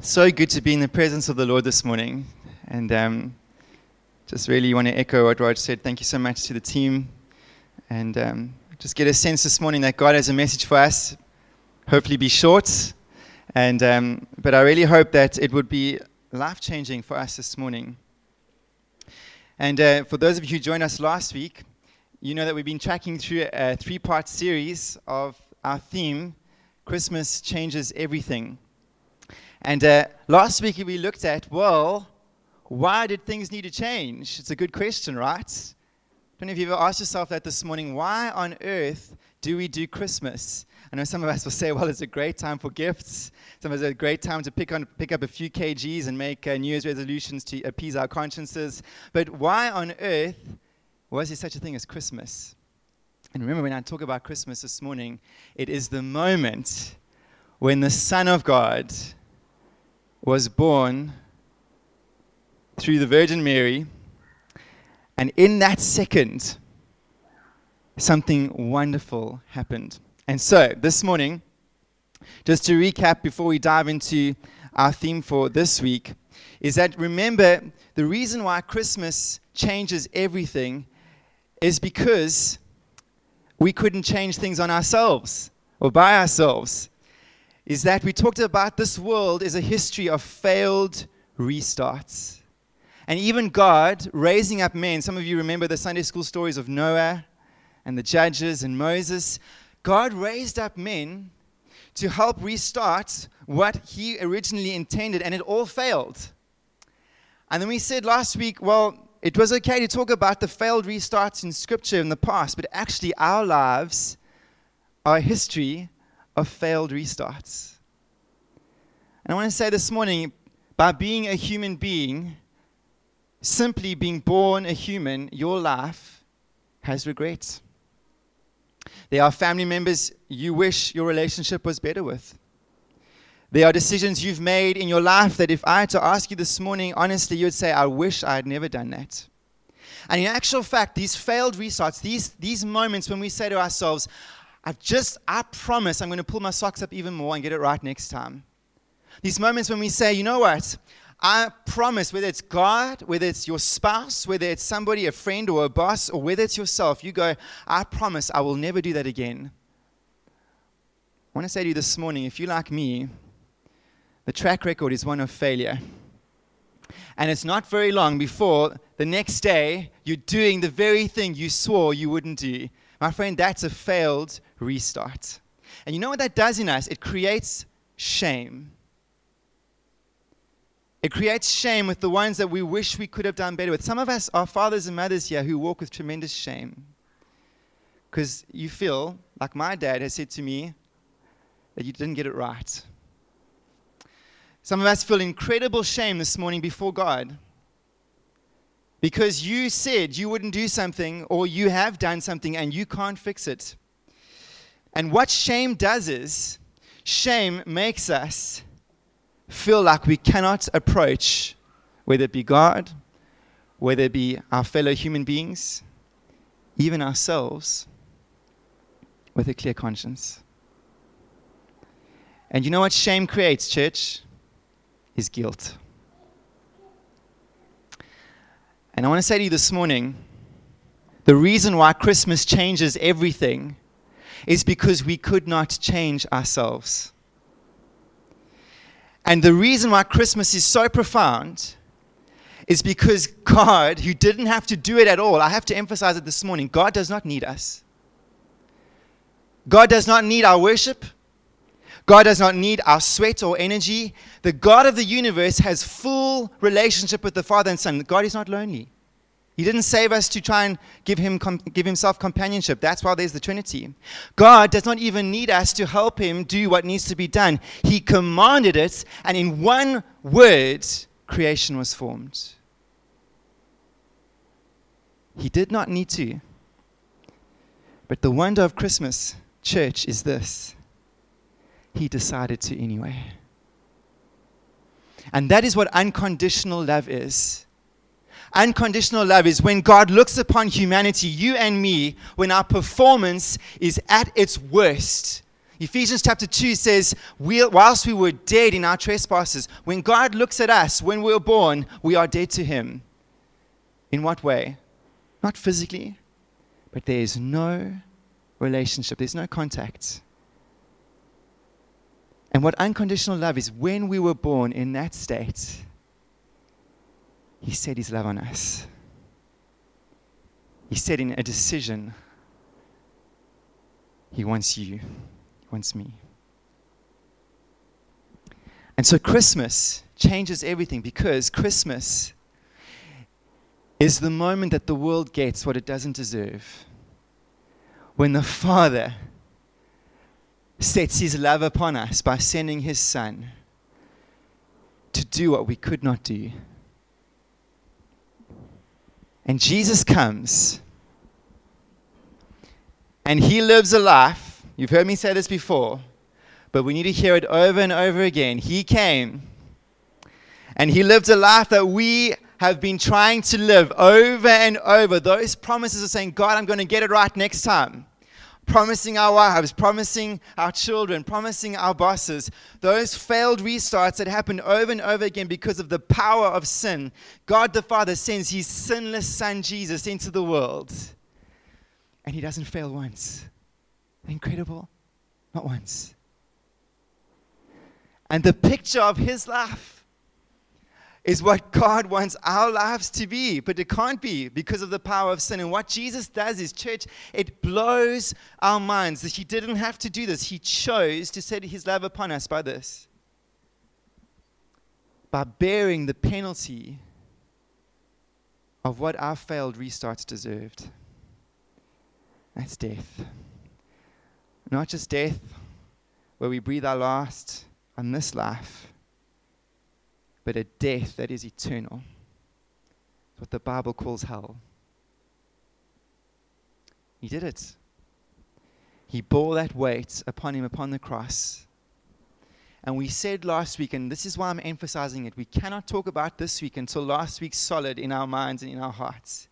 So good to be in the presence of the Lord this morning. And just really want to echo what Raj said. Thank you so much to the team. And just get a sense this morning that God has a message for us. Hopefully be short. And but I really hope that it would be life-changing for us this morning. And for those of you who joined us last week, you know that we've been tracking through a three-part series of our theme, Christmas Changes Everything. And last week we looked at, well, why did things need to change? It's a good question, right? I don't know if you've ever asked yourself that this morning. Why on earth do we do Christmas? I know some of us will say, well, it's a great time for gifts. Some of us, it's a great time to pick up a few kgs and make New Year's resolutions to appease our consciences. But why on earth was there such a thing as Christmas? And remember, when I talk about Christmas this morning, it is the moment when the Son of God was born through the Virgin Mary, and in that second, something wonderful happened. And so, this morning, just to recap before we dive into our theme for this week, is that remember, the reason why Christmas changes everything is because we couldn't change things on ourselves or by ourselves. Is that we talked about this world is a history of failed restarts. And even God raising up men, some of you remember the Sunday school stories of Noah and the judges and Moses. God raised up men to help restart what he originally intended, and it all failed. And then we said last week, well, it was okay to talk about the failed restarts in Scripture in the past, but actually our lives, our history of failed restarts. And I want to say this morning, by being a human being, simply being born a human, your life has regrets. There are family members you wish your relationship was better with. There are decisions you've made in your life that if I had to ask you this morning, honestly, you would say, I wish I had never done that. And in actual fact, these failed restarts, these moments when we say to ourselves, I promise I'm going to pull my socks up even more and get it right next time. These moments when we say, you know what, I promise, whether it's God, whether it's your spouse, whether it's somebody, a friend or a boss, or whether it's yourself, you go, I promise I will never do that again. I want to say to you this morning, if you're like me, the track record is one of failure. And it's not very long before the next day you're doing the very thing you swore you wouldn't do. My friend, that's a failed restart. And you know what that does in us? It creates shame. It creates shame with the ones that we wish we could have done better with. Some of us are fathers and mothers here who walk with tremendous shame. Because you feel, like my dad has said to me, that you didn't get it right. Some of us feel incredible shame this morning before God. Because you said you wouldn't do something, or you have done something and you can't fix it. And what shame does is, shame makes us feel like we cannot approach, whether it be God, whether it be our fellow human beings, even ourselves, with a clear conscience. And you know what shame creates, church? Is guilt. And I want to say to you this morning, the reason why Christmas changes everything is because we could not change ourselves. And the reason why Christmas is so profound is because God, who didn't have to do it at all, I have to emphasize it this morning, God does not need us. God does not need our worship. God does not need our sweat or energy. The God of the universe has full relationship with the Father and Son. God is not lonely. He didn't save us to try and give himself companionship. That's why there's the Trinity. God does not even need us to help him do what needs to be done. He commanded it, and in one word, creation was formed. He did not need to. But the wonder of Christmas, church, is this. He decided to anyway. And that is what unconditional love is. Unconditional love is when God looks upon humanity, you and me, when our performance is at its worst. Ephesians chapter 2 says, whilst we were dead in our trespasses, when God looks at us, when we were born, we are dead to him. In what way? Not physically, but there is no relationship. There's no contact. And what unconditional love is, when we were born in that state, he set his love on us. He said in a decision, he wants you, he wants me. And so Christmas changes everything, because Christmas is the moment that the world gets what it doesn't deserve. When the Father sets his love upon us by sending his Son to do what we could not do. And Jesus comes and he lives a life. You've heard me say this before, but we need to hear it over and over again. He came and he lived a life that we have been trying to live over and over. Those promises of saying, God, I'm going to get it right next time. Promising our wives, promising our children, promising our bosses. Those failed restarts that happen over and over again because of the power of sin. God the Father sends his sinless Son Jesus into the world. And he doesn't fail once. Incredible. Not once. And the picture of his life is what God wants our lives to be, but it can't be because of the power of sin. And what Jesus does is, church, it blows our minds that he didn't have to do this. He chose to set his love upon us by this, by bearing the penalty of what our failed restarts deserved. That's death. Not just death where we breathe our last on this life, but a death that is eternal. It's what the Bible calls hell. He did it. He bore that weight upon him upon the cross. And we said last week, and this is why I'm emphasizing it, we cannot talk about this week until last week's solid in our minds and in our hearts,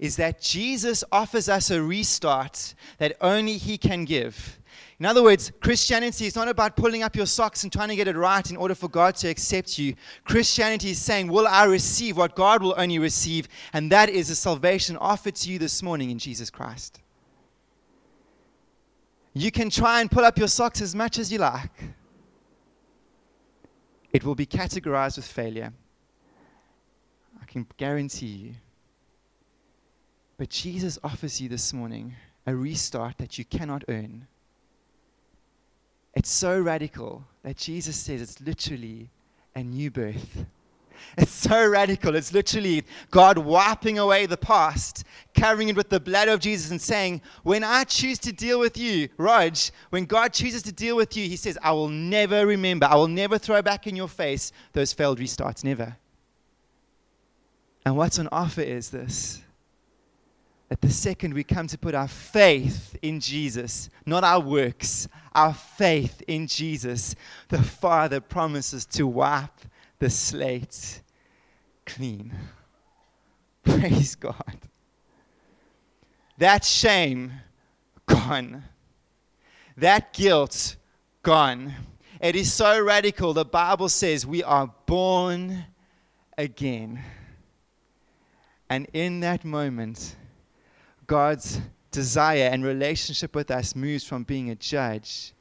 is that Jesus offers us a restart that only he can give. In other words, Christianity is not about pulling up your socks and trying to get it right in order for God to accept you. Christianity is saying, will I receive what God will only receive? And that is the salvation offered to you this morning in Jesus Christ. You can try and pull up your socks as much as you like. It will be categorized with failure. I can guarantee you. But Jesus offers you this morning a restart that you cannot earn. It's so radical that Jesus says it's literally a new birth. It's so radical. It's literally God wiping away the past, covering it with the blood of Jesus and saying, when I choose to deal with you, Rog, when God chooses to deal with you, he says, I will never remember. I will never throw back in your face those failed restarts. Never. And what's on offer is this. That the second we come to put our faith in Jesus, not our works, our faith in Jesus, the Father promises to wipe the slate clean. Praise God. That shame, gone. That guilt, gone. It is so radical, the Bible says we are born again. And in that moment, God's desire and relationship with us moves from being a judge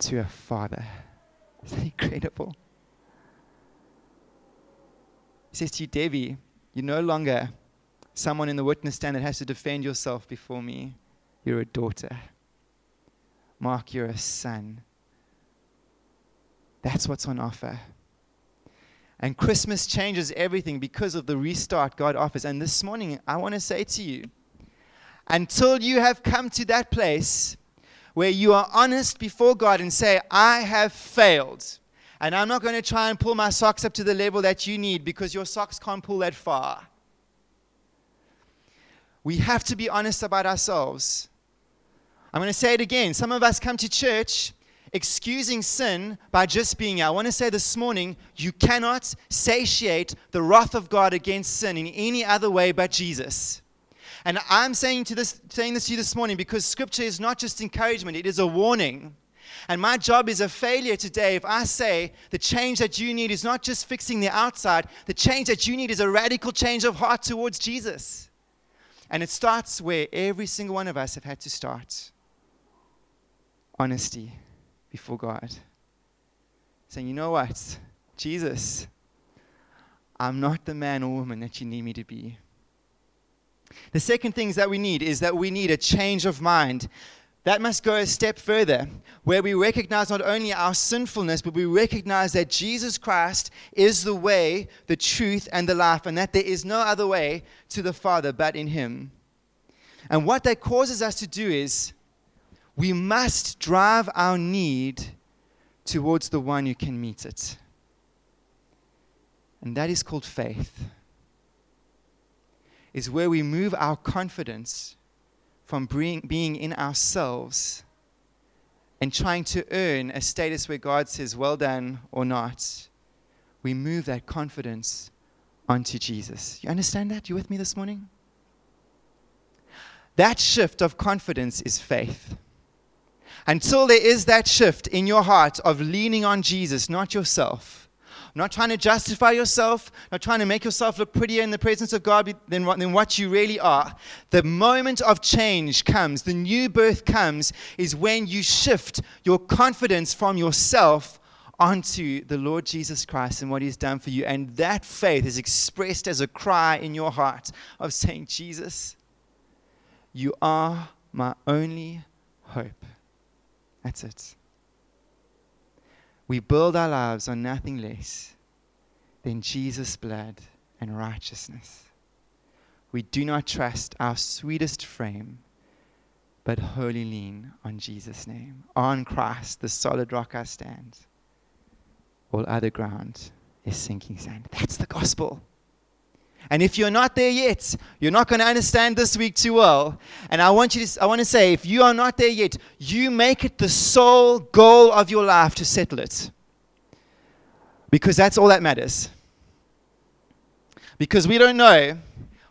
to a father. Isn't that incredible? He says to you, Debbie, you're no longer someone in the witness stand that has to defend yourself before me. You're a daughter. Mark, you're a son. That's what's on offer. And Christmas changes everything because of the restart God offers. And this morning, I want to say to you, until you have come to that place where you are honest before God and say, I have failed, and I'm not going to try and pull my socks up to the level that you need because your socks can't pull that far. We have to be honest about ourselves. I'm going to say it again. Some of us come to church excusing sin by just being here. I want to say this morning, you cannot satiate the wrath of God against sin in any other way but Jesus. And I'm saying this to you this morning because Scripture is not just encouragement, it is a warning. And my job is a failure today if I say the change that you need is not just fixing the outside. The change that you need is a radical change of heart towards Jesus. And it starts where every single one of us have had to start. Honesty before God. Saying, you know what, Jesus, I'm not the man or woman that you need me to be. The second thing that we need is that we need a change of mind. That must go a step further, where we recognize not only our sinfulness, but we recognize that Jesus Christ is the way, the truth, and the life, and that there is no other way to the Father but in Him. And what that causes us to do is we must drive our need towards the one who can meet it. And that is called faith. Is where we move our confidence from being in ourselves and trying to earn a status where God says, well done or not. We move that confidence onto Jesus. You understand that? You with me this morning? That shift of confidence is faith. Until there is that shift in your heart of leaning on Jesus, not yourself. Not trying to justify yourself, not trying to make yourself look prettier in the presence of God than what you really are. The moment of change comes, the new birth comes, is when you shift your confidence from yourself onto the Lord Jesus Christ and what He's done for you. And that faith is expressed as a cry in your heart of saying, Jesus, you are my only hope. That's it. We build our lives on nothing less than Jesus' blood and righteousness. We do not trust our sweetest frame, but wholly lean on Jesus' name. On Christ, the solid rock I stand. All other ground is sinking sand. That's the gospel. And if you're not there yet, you're not going to understand this week too well. And I want to say, if you are not there yet, you make it the sole goal of your life to settle it. Because that's all that matters. Because we don't know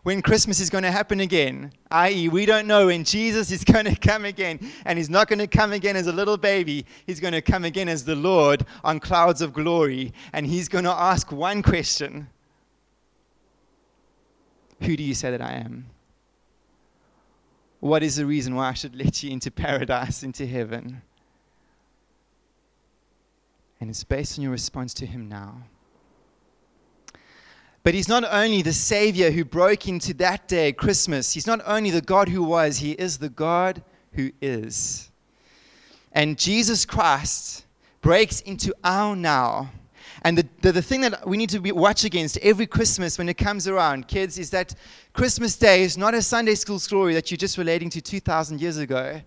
when Christmas is going to happen again, i.e. we don't know when Jesus is going to come again, and He's not going to come again as a little baby. He's going to come again as the Lord on clouds of glory, and He's going to ask one question. Who do you say that I am? What is the reason why I should let you into paradise, into heaven? And it's based on your response to Him now. But He's not only the Savior who broke into that day, Christmas. He's not only the God who was. He is the God who is. And Jesus Christ breaks into our now. And the thing that we need to watch against every Christmas when it comes around, kids, is that Christmas Day is not a Sunday school story that you're just relating to 2,000 years ago.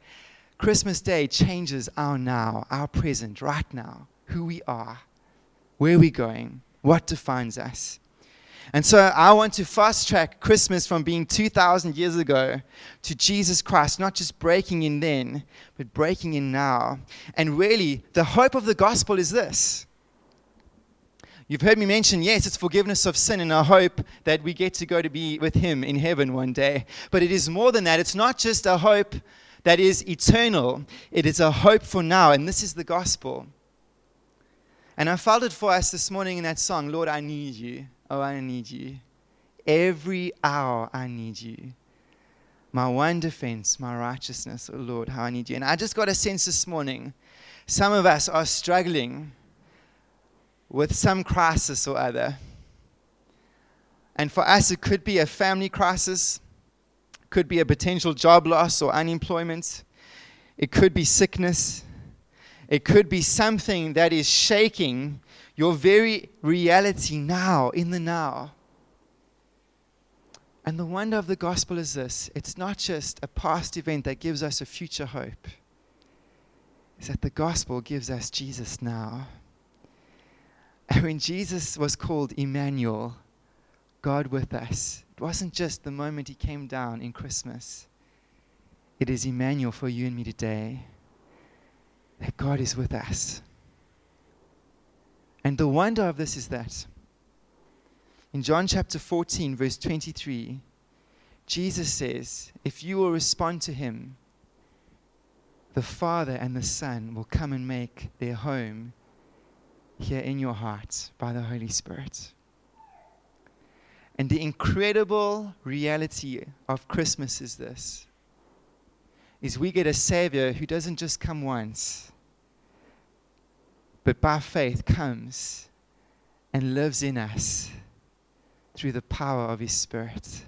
Christmas Day changes our now, our present, right now, who we are, where we're going, what defines us. And so I want to fast track Christmas from being 2,000 years ago to Jesus Christ, not just breaking in then, but breaking in now. And really, the hope of the gospel is this. You've heard me mention, yes, it's forgiveness of sin and a hope that we get to go to be with Him in heaven one day. But it is more than that. It's not just a hope that is eternal. It is a hope for now, and this is the gospel. And I felt it for us this morning in that song, Lord, I need you. Oh, I need you. Every hour I need you. My one defense, my righteousness. Oh, Lord, how I need you. And I just got a sense this morning, some of us are struggling with some crisis or other. And for us, it could be a family crisis, could be a potential job loss or unemployment, it could be sickness, it could be something that is shaking your very reality now, in the now. And the wonder of the gospel is this, it's not just a past event that gives us a future hope, it's that the gospel gives us Jesus now. And when Jesus was called Emmanuel, God with us, it wasn't just the moment He came down in Christmas. It is Emmanuel for you and me today, that God is with us. And the wonder of this is that in John chapter 14, verse 23, Jesus says, if you will respond to Him, the Father and the Son will come and make their home here in your heart by the Holy Spirit. And the incredible reality of Christmas is this, is we get a Savior who doesn't just come once, but by faith comes and lives in us through the power of His Spirit.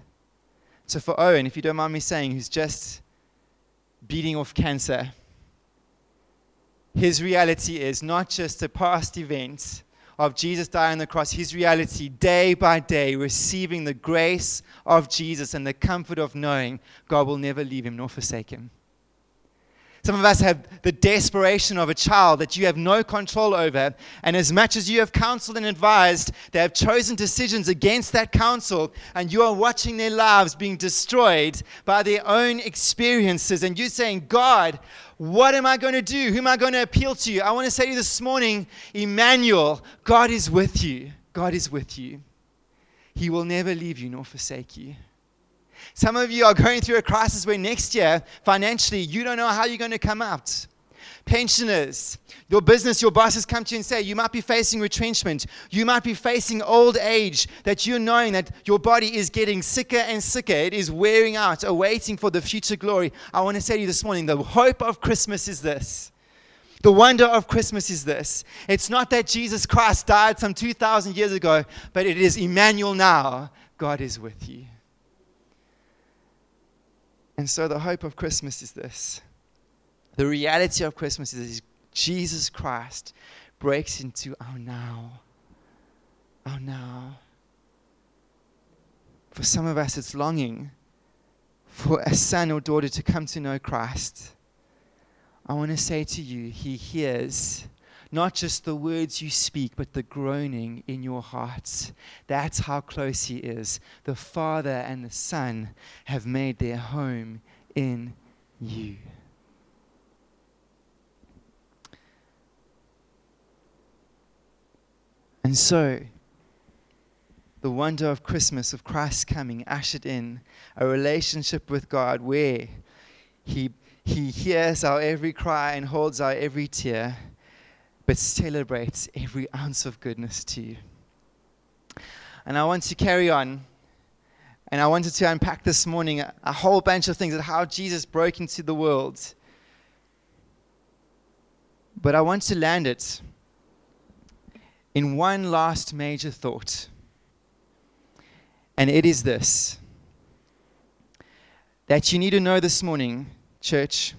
So for Owen, if you don't mind me saying, who's just beating off cancer, his reality is not just a past event of Jesus dying on the cross. His reality, day by day, receiving the grace of Jesus and the comfort of knowing God will never leave him nor forsake him. Some of us have the desperation of a child that you have no control over, and as much as you have counseled and advised, they have chosen decisions against that counsel, and you are watching their lives being destroyed by their own experiences, and you're saying, God, what am I going to do? Who am I going to appeal to? I want to say to you this morning, Emmanuel, God is with you. God is with you. He will never leave you nor forsake you. Some of you are going through a crisis where next year, financially, you don't know how you're going to come out. Pensioners, your business, your bosses come to you and say, you might be facing retrenchment. You might be facing old age, that you're knowing that your body is getting sicker and sicker. It is wearing out, awaiting for the future glory. I want to say to you this morning, the hope of Christmas is this. The wonder of Christmas is this. It's not that Jesus Christ died some 2,000 years ago, but it is Emmanuel now. God is with you. And so the hope of Christmas is this. The reality of Christmas is Jesus Christ breaks into our now. Our now. For some of us, it's longing for a son or daughter to come to know Christ. I want to say to you, He hears not just the words you speak, but the groaning in your hearts. That's how close He is. The Father and the Son have made their home in you. And so, the wonder of Christmas, of Christ's coming, ushered in a relationship with God where He hears our every cry and holds our every tear, but celebrates every ounce of goodness to you. And I want to carry on, and I wanted to unpack this morning a whole bunch of things of how Jesus broke into the world. But I want to land it in one last major thought, and it is this, that you need to know this morning, church,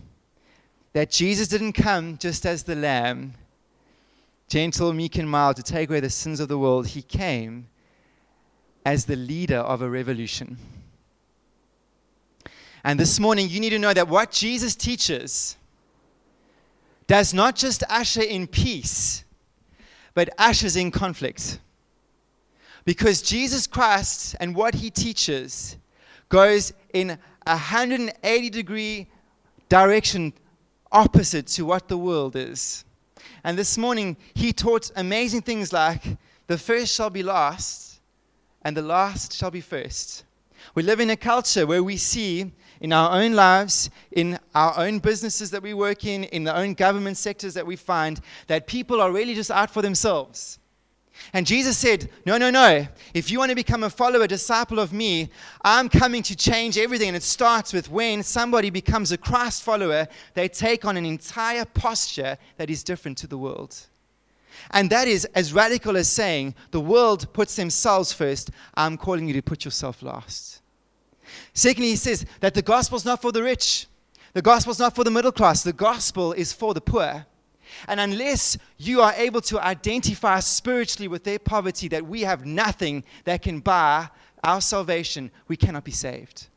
that Jesus didn't come just as the lamb, gentle, meek, and mild, to take away the sins of the world. He came as the leader of a revolution. And this morning, you need to know that what Jesus teaches does not just usher in peace, but ushers in conflict. Because Jesus Christ and what He teaches goes in a 180-degree direction opposite to what the world is. And this morning, He taught amazing things like, the first shall be last, and the last shall be first. We live in a culture where we see in our own lives, in our own businesses that we work in the own government sectors that we find, that people are really just out for themselves. And Jesus said, no. If you want to become a follower, disciple of me, I'm coming to change everything. And it starts with when somebody becomes a Christ follower, they take on an entire posture that is different to the world. And that is as radical as saying, the world puts themselves first. I'm calling you to put yourself last. Secondly, He says that the gospel is not for the rich. The gospel is not for the middle class. The gospel is for the poor. And unless you are able to identify spiritually with their poverty, that we have nothing that can buy our salvation, we cannot be saved.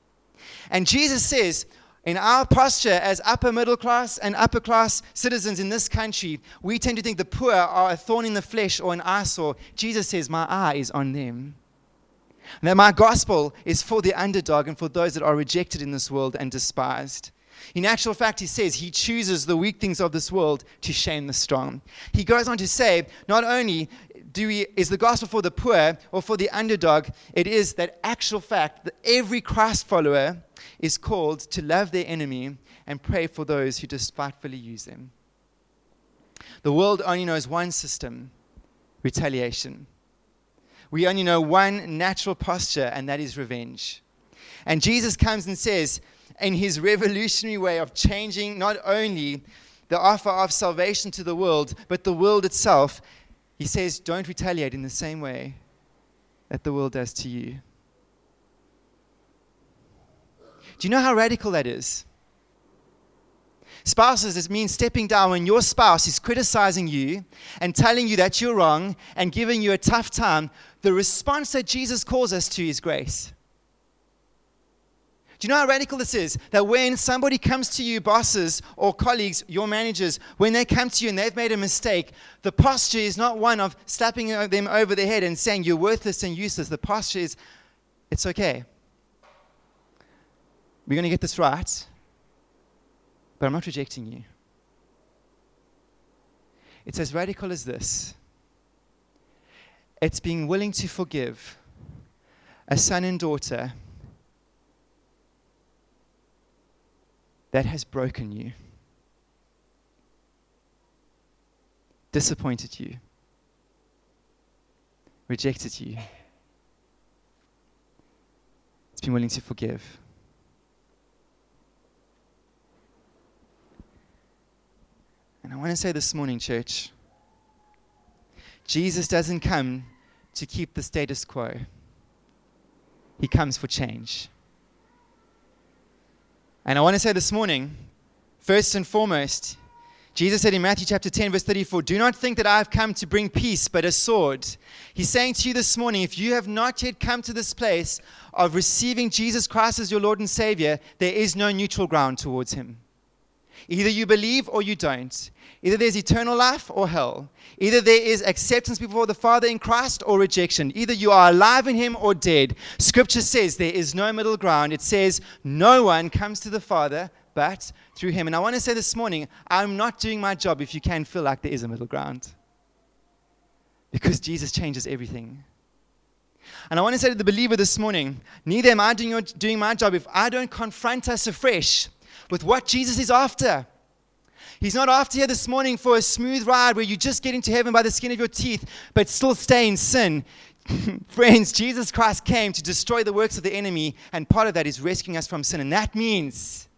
And Jesus says, in our posture as upper middle class and upper class citizens in this country, we tend to think the poor are a thorn in the flesh or an eyesore. Jesus says, my eye is on them. And that my gospel is for the underdog and for those that are rejected in this world and despised. In actual fact, He says He chooses the weak things of this world to shame the strong. He goes on to say, not only is the gospel for the poor or for the underdog, it is that actual fact that every Christ follower is called to love their enemy and pray for those who despitefully use them. The world only knows one system, retaliation. We only know one natural posture, and that is revenge. And Jesus comes and says, in his revolutionary way of changing not only the offer of salvation to the world, but the world itself, he says, don't retaliate in the same way that the world does to you. Do you know how radical that is? Spouses, it means stepping down when your spouse is criticizing you and telling you that you're wrong and giving you a tough time. The response that Jesus calls us to is grace. Do you know how radical this is? That when somebody comes to you, bosses or colleagues, your managers, when they come to you and they've made a mistake, the posture is not one of slapping them over the head and saying you're worthless and useless. The posture is, it's okay. We're going to get this right, but I'm not rejecting you. It's as radical as this. It's being willing to forgive a son and daughter that has broken you, disappointed you, rejected you. It's been willing to forgive. And I want to say this morning, church, Jesus doesn't come to keep the status quo. He comes for change. And I want to say this morning, first and foremost, Jesus said in Matthew chapter 10, verse 34, do not think that I have come to bring peace, but a sword. He's saying to you this morning, if you have not yet come to this place of receiving Jesus Christ as your Lord and Savior, there is no neutral ground towards him. Either you believe or you don't. Either there's eternal life or hell. Either there is acceptance before the Father in Christ or rejection. Either you are alive in him or dead. Scripture says there is no middle ground. It says no one comes to the Father but through him. And I want to say this morning, I'm not doing my job if you can feel like there is a middle ground. Because Jesus changes everything. And I want to say to the believer this morning, neither am I doing my job if I don't confront us afresh with what Jesus is after. He's not after here this morning for a smooth ride where you just get into heaven by the skin of your teeth, but still stay in sin. Friends, Jesus Christ came to destroy the works of the enemy, and part of that is rescuing us from sin. And that means,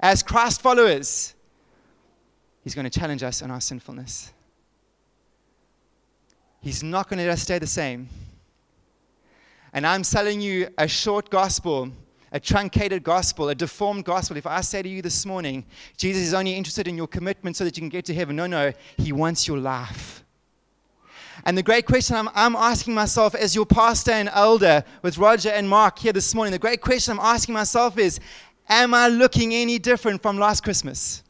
as Christ followers, he's going to challenge us on our sinfulness. He's not going to let us stay the same. And I'm selling you a short gospel, a truncated gospel, a deformed gospel. If I say to you this morning, Jesus is only interested in your commitment so that you can get to heaven. No, he wants your life. And the great question I'm asking myself as your pastor and elder with Roger and Mark here this morning, the great question I'm asking myself is, am I looking any different from last Christmas?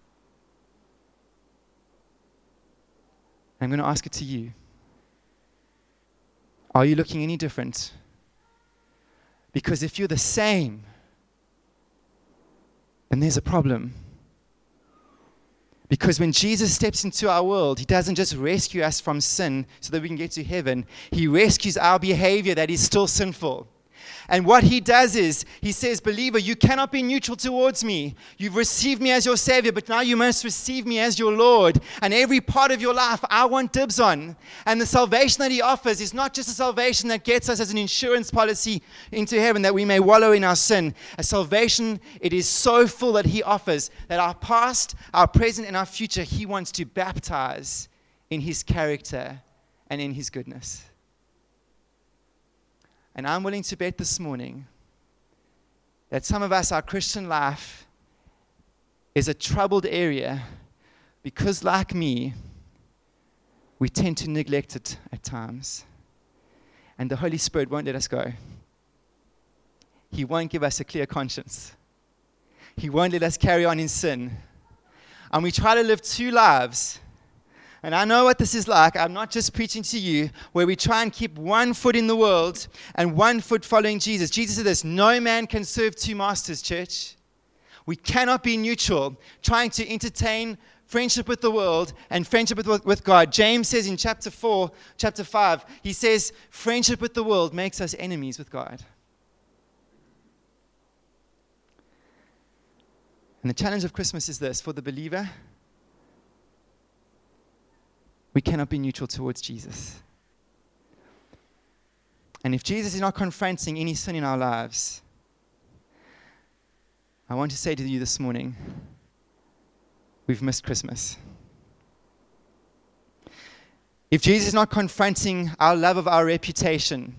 I'm going to ask it to you. Are you looking any different? Because if you're the same, and there's a problem. Because when Jesus steps into our world, he doesn't just rescue us from sin so that we can get to heaven. He rescues our behavior that is still sinful. And what he does is, he says, believer, you cannot be neutral towards me. You've received me as your Savior, but now you must receive me as your Lord. And every part of your life, I want dibs on. And the salvation that he offers is not just a salvation that gets us as an insurance policy into heaven that we may wallow in our sin. A salvation, it is so full that he offers that our past, our present, and our future, he wants to baptize in his character and in his goodness. And I'm willing to bet this morning that some of us, our Christian life is a troubled area because, like me, we tend to neglect it at times. And the Holy Spirit won't let us go. He won't give us a clear conscience. He won't let us carry on in sin. And we try to live two lives. And I know what this is like. I'm not just preaching to you, where we try and keep one foot in the world and one foot following Jesus. Jesus said this, no man can serve two masters, church. We cannot be neutral, trying to entertain friendship with the world and friendship with God. James says in chapter 5, he says, friendship with the world makes us enemies with God. And the challenge of Christmas is this: for the believer, we cannot be neutral towards Jesus. And if Jesus is not confronting any sin in our lives, I want to say to you this morning, we've missed Christmas. If Jesus is not confronting our love of our reputation,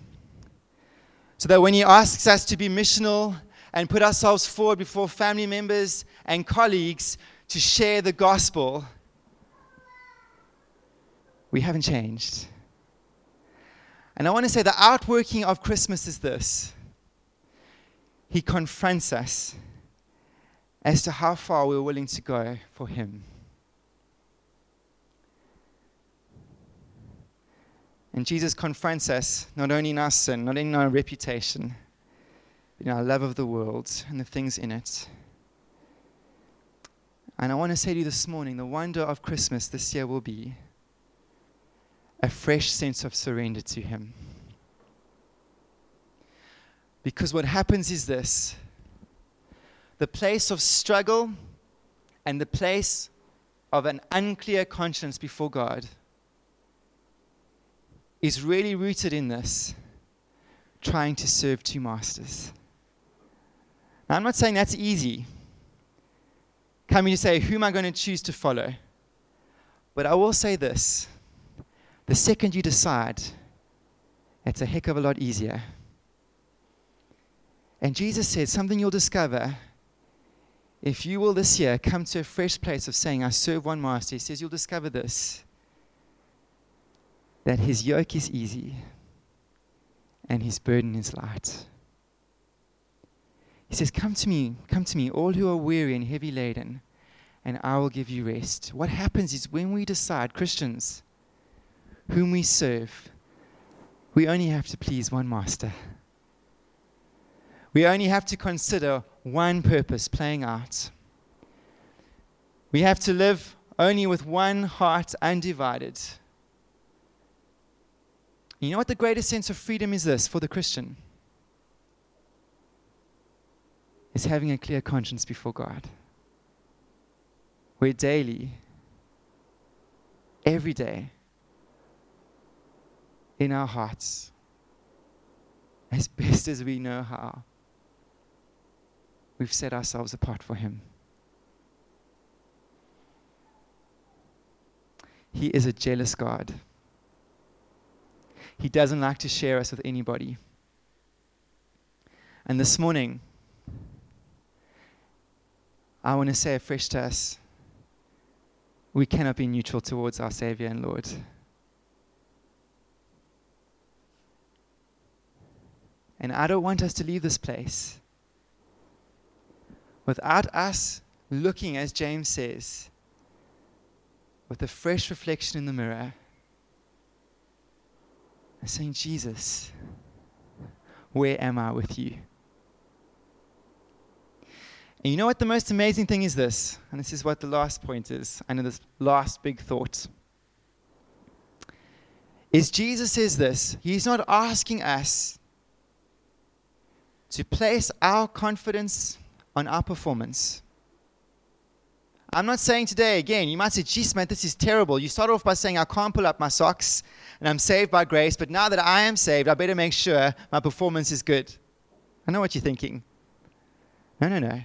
so that when he asks us to be missional and put ourselves forward before family members and colleagues to share the gospel, we haven't changed. And I want to say the outworking of Christmas is this: he confronts us as to how far we're willing to go for him. And Jesus confronts us not only in our sin, not only in our reputation, but in our love of the world and the things in it. And I want to say to you this morning, the wonder of Christmas this year will be a fresh sense of surrender to him. Because what happens is this: the place of struggle and the place of an unclear conscience before God is really rooted in this trying to serve two masters. Now, I'm not saying that's easy. Come and say, who am I going to choose to follow? But I will say this: the second you decide, it's a heck of a lot easier. And Jesus said something you'll discover if you will this year come to a fresh place of saying, I serve one master. He says you'll discover this, that his yoke is easy and his burden is light. He says, come to me, all who are weary and heavy laden, and I will give you rest. What happens is when we decide, Christians, whom we serve, we only have to please one master. We only have to consider one purpose playing out. We have to live only with one heart undivided. You know what the greatest sense of freedom is this for the Christian? It's having a clear conscience before God, where daily, every day, in our hearts, as best as we know how, we've set ourselves apart for him. He is a jealous God. He doesn't like to share us with anybody. And this morning, I want to say afresh to us, we cannot be neutral towards our Savior and Lord. And I don't want us to leave this place without us looking, as James says, with a fresh reflection in the mirror and saying, Jesus, where am I with you? And you know what the most amazing thing is this, and this is what the last point is, and this last big thought, is Jesus says this: he's not asking us to place our confidence on our performance. I'm not saying today, again, you might say, geez, man, this is terrible. You start off by saying, I can't pull up my socks and I'm saved by grace, but now that I am saved, I better make sure my performance is good. I know what you're thinking. No.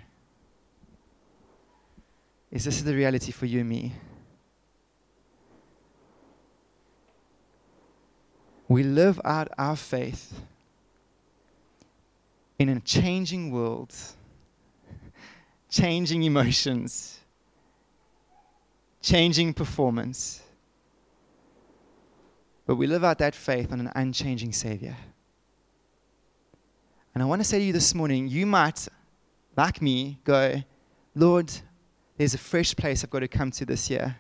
This is the reality for you and me. We live out our faith in a changing world, changing emotions, changing performance. But we live out that faith on an unchanging Savior. And I want to say to you this morning, you might, like me, go, Lord, there's a fresh place I've got to come to this year,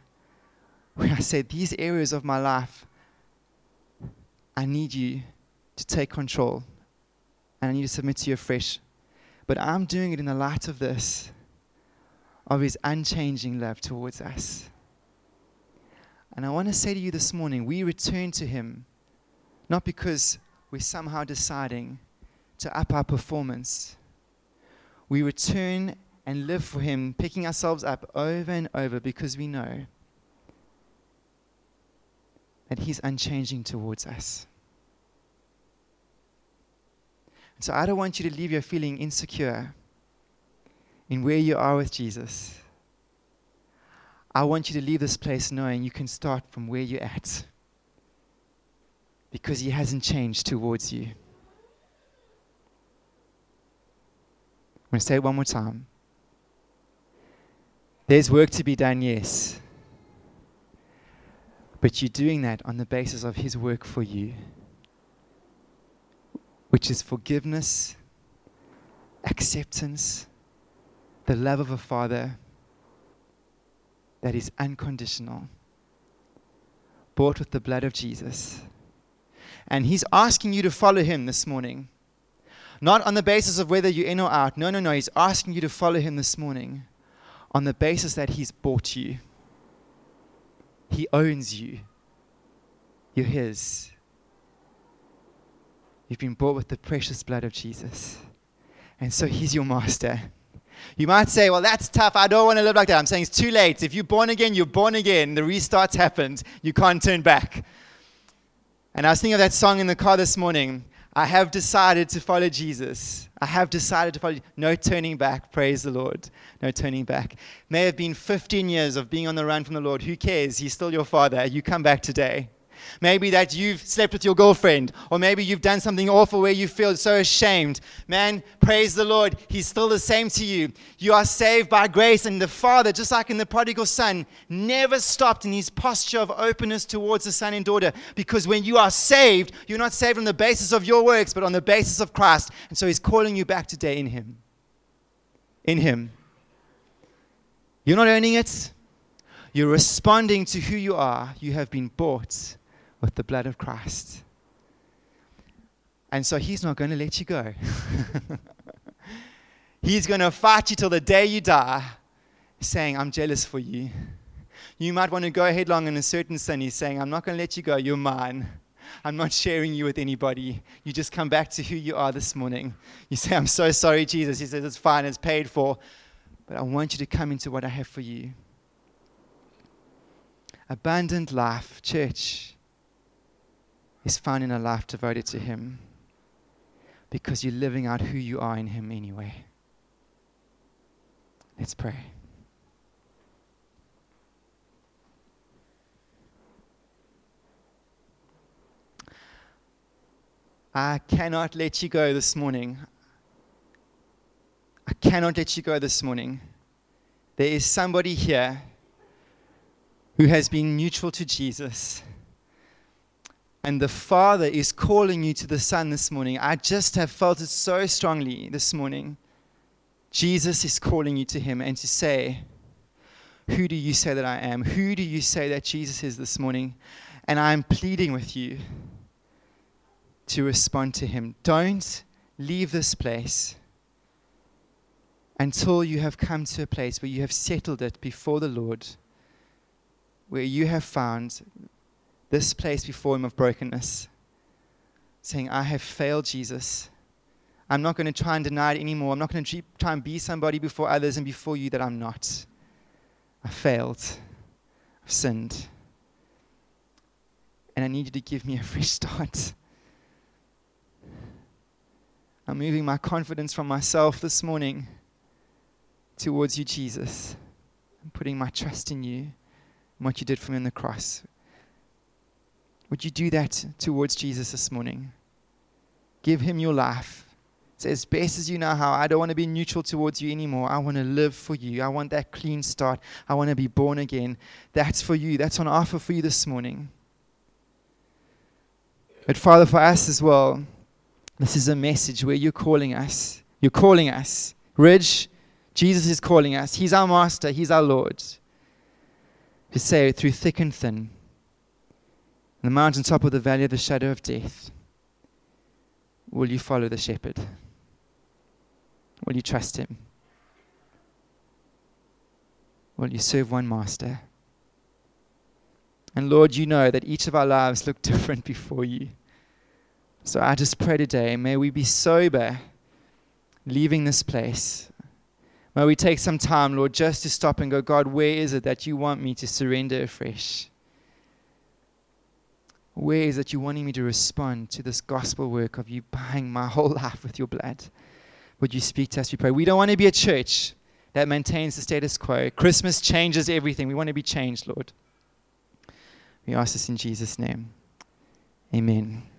where I say, these areas of my life, I need you to take control. And I need to submit to you afresh. But I'm doing it in the light of this, of his unchanging love towards us. And I want to say to you this morning, we return to him not because we're somehow deciding to up our performance. We return and live for him, picking ourselves up over and over because we know that he's unchanging towards us. And so I don't want you to leave your feeling insecure in where you are with Jesus. I want you to leave this place knowing you can start from where you're at, because he hasn't changed towards you. I'm going to say it one more time. There's work to be done, yes. But you're doing that on the basis of his work for you, which is forgiveness, acceptance, the love of a father that is unconditional, bought with the blood of Jesus. And he's asking you to follow him this morning. Not on the basis of whether you're in or out. No, no, no. He's asking you to follow him this morning on the basis that he's bought you. He owns you. You're his. You've been bought with the precious blood of Jesus. And so he's your master. You might say, well, that's tough. I don't want to live like that. I'm saying it's too late. If you're born again, you're born again. The restart's happened. You can't turn back. And I was thinking of that song in the car this morning. I have decided to follow Jesus. I have decided to follow. No turning back. Praise the Lord. No turning back. May have been 15 years of being on the run from the Lord. Who cares? He's still your father. You come back today. Maybe that you've slept with your girlfriend, or maybe you've done something awful where you feel so ashamed. Man, praise the Lord. He's still the same to you. You are saved by grace, and the Father, just like in the prodigal son, never stopped in his posture of openness towards the son and daughter, because when you are saved, you're not saved on the basis of your works, but on the basis of Christ. And so he's calling you back today in him. In him. You're not earning it. You're responding to who you are. You have been bought with the blood of Christ. And so he's not going to let you go. He's going to fight you till the day you die, saying, I'm jealous for you. You might want to go headlong in a certain sin. He's saying, I'm not going to let you go. You're mine. I'm not sharing you with anybody. You just come back to who you are this morning. You say, I'm so sorry, Jesus. He says, it's fine. It's paid for. But I want you to come into what I have for you. Abundant life, church, is found in a life devoted to him, because you're living out who you are in him anyway. Let's pray. I cannot let you go this morning. I cannot let you go this morning. There is somebody here who has been neutral to Jesus. And the Father is calling you to the Son this morning. I just have felt it so strongly this morning. Jesus is calling you to him and to say, who do you say that I am? Who do you say that Jesus is this morning? And I'm pleading with you to respond to him. Don't leave this place until you have come to a place where you have settled it before the Lord, where you have found this place before him of brokenness, saying, I have failed Jesus. I'm not going to try and deny it anymore. I'm not going to try and be somebody before others and before you that I'm not. I failed. I've sinned. And I need you to give me a fresh start. I'm moving my confidence from myself this morning towards you, Jesus. I'm putting my trust in you and what you did for me on the cross. Would you do that towards Jesus this morning? Give him your life. Say, as best as you know how, I don't want to be neutral towards you anymore. I want to live for you. I want that clean start. I want to be born again. That's for you. That's on offer for you this morning. But Father, for us as well, this is a message where you're calling us. You're calling us. Ridge, Jesus is calling us. He's our master. He's our Lord. To say it through thick and thin, the mountaintop of the valley of the shadow of death, will you follow the shepherd? Will you trust him? Well, you serve one master. And Lord, you know that each of our lives look different before you. So I just pray today, may we be sober leaving this place. May we take some time, Lord, just to stop and go, God, where is it that you want me to surrender afresh? Where is it you're wanting me to respond to this gospel work of you buying my whole life with your blood? Would you speak to us, we pray. We don't want to be a church that maintains the status quo. Christmas changes everything. We want to be changed, Lord. We ask this in Jesus' name. Amen.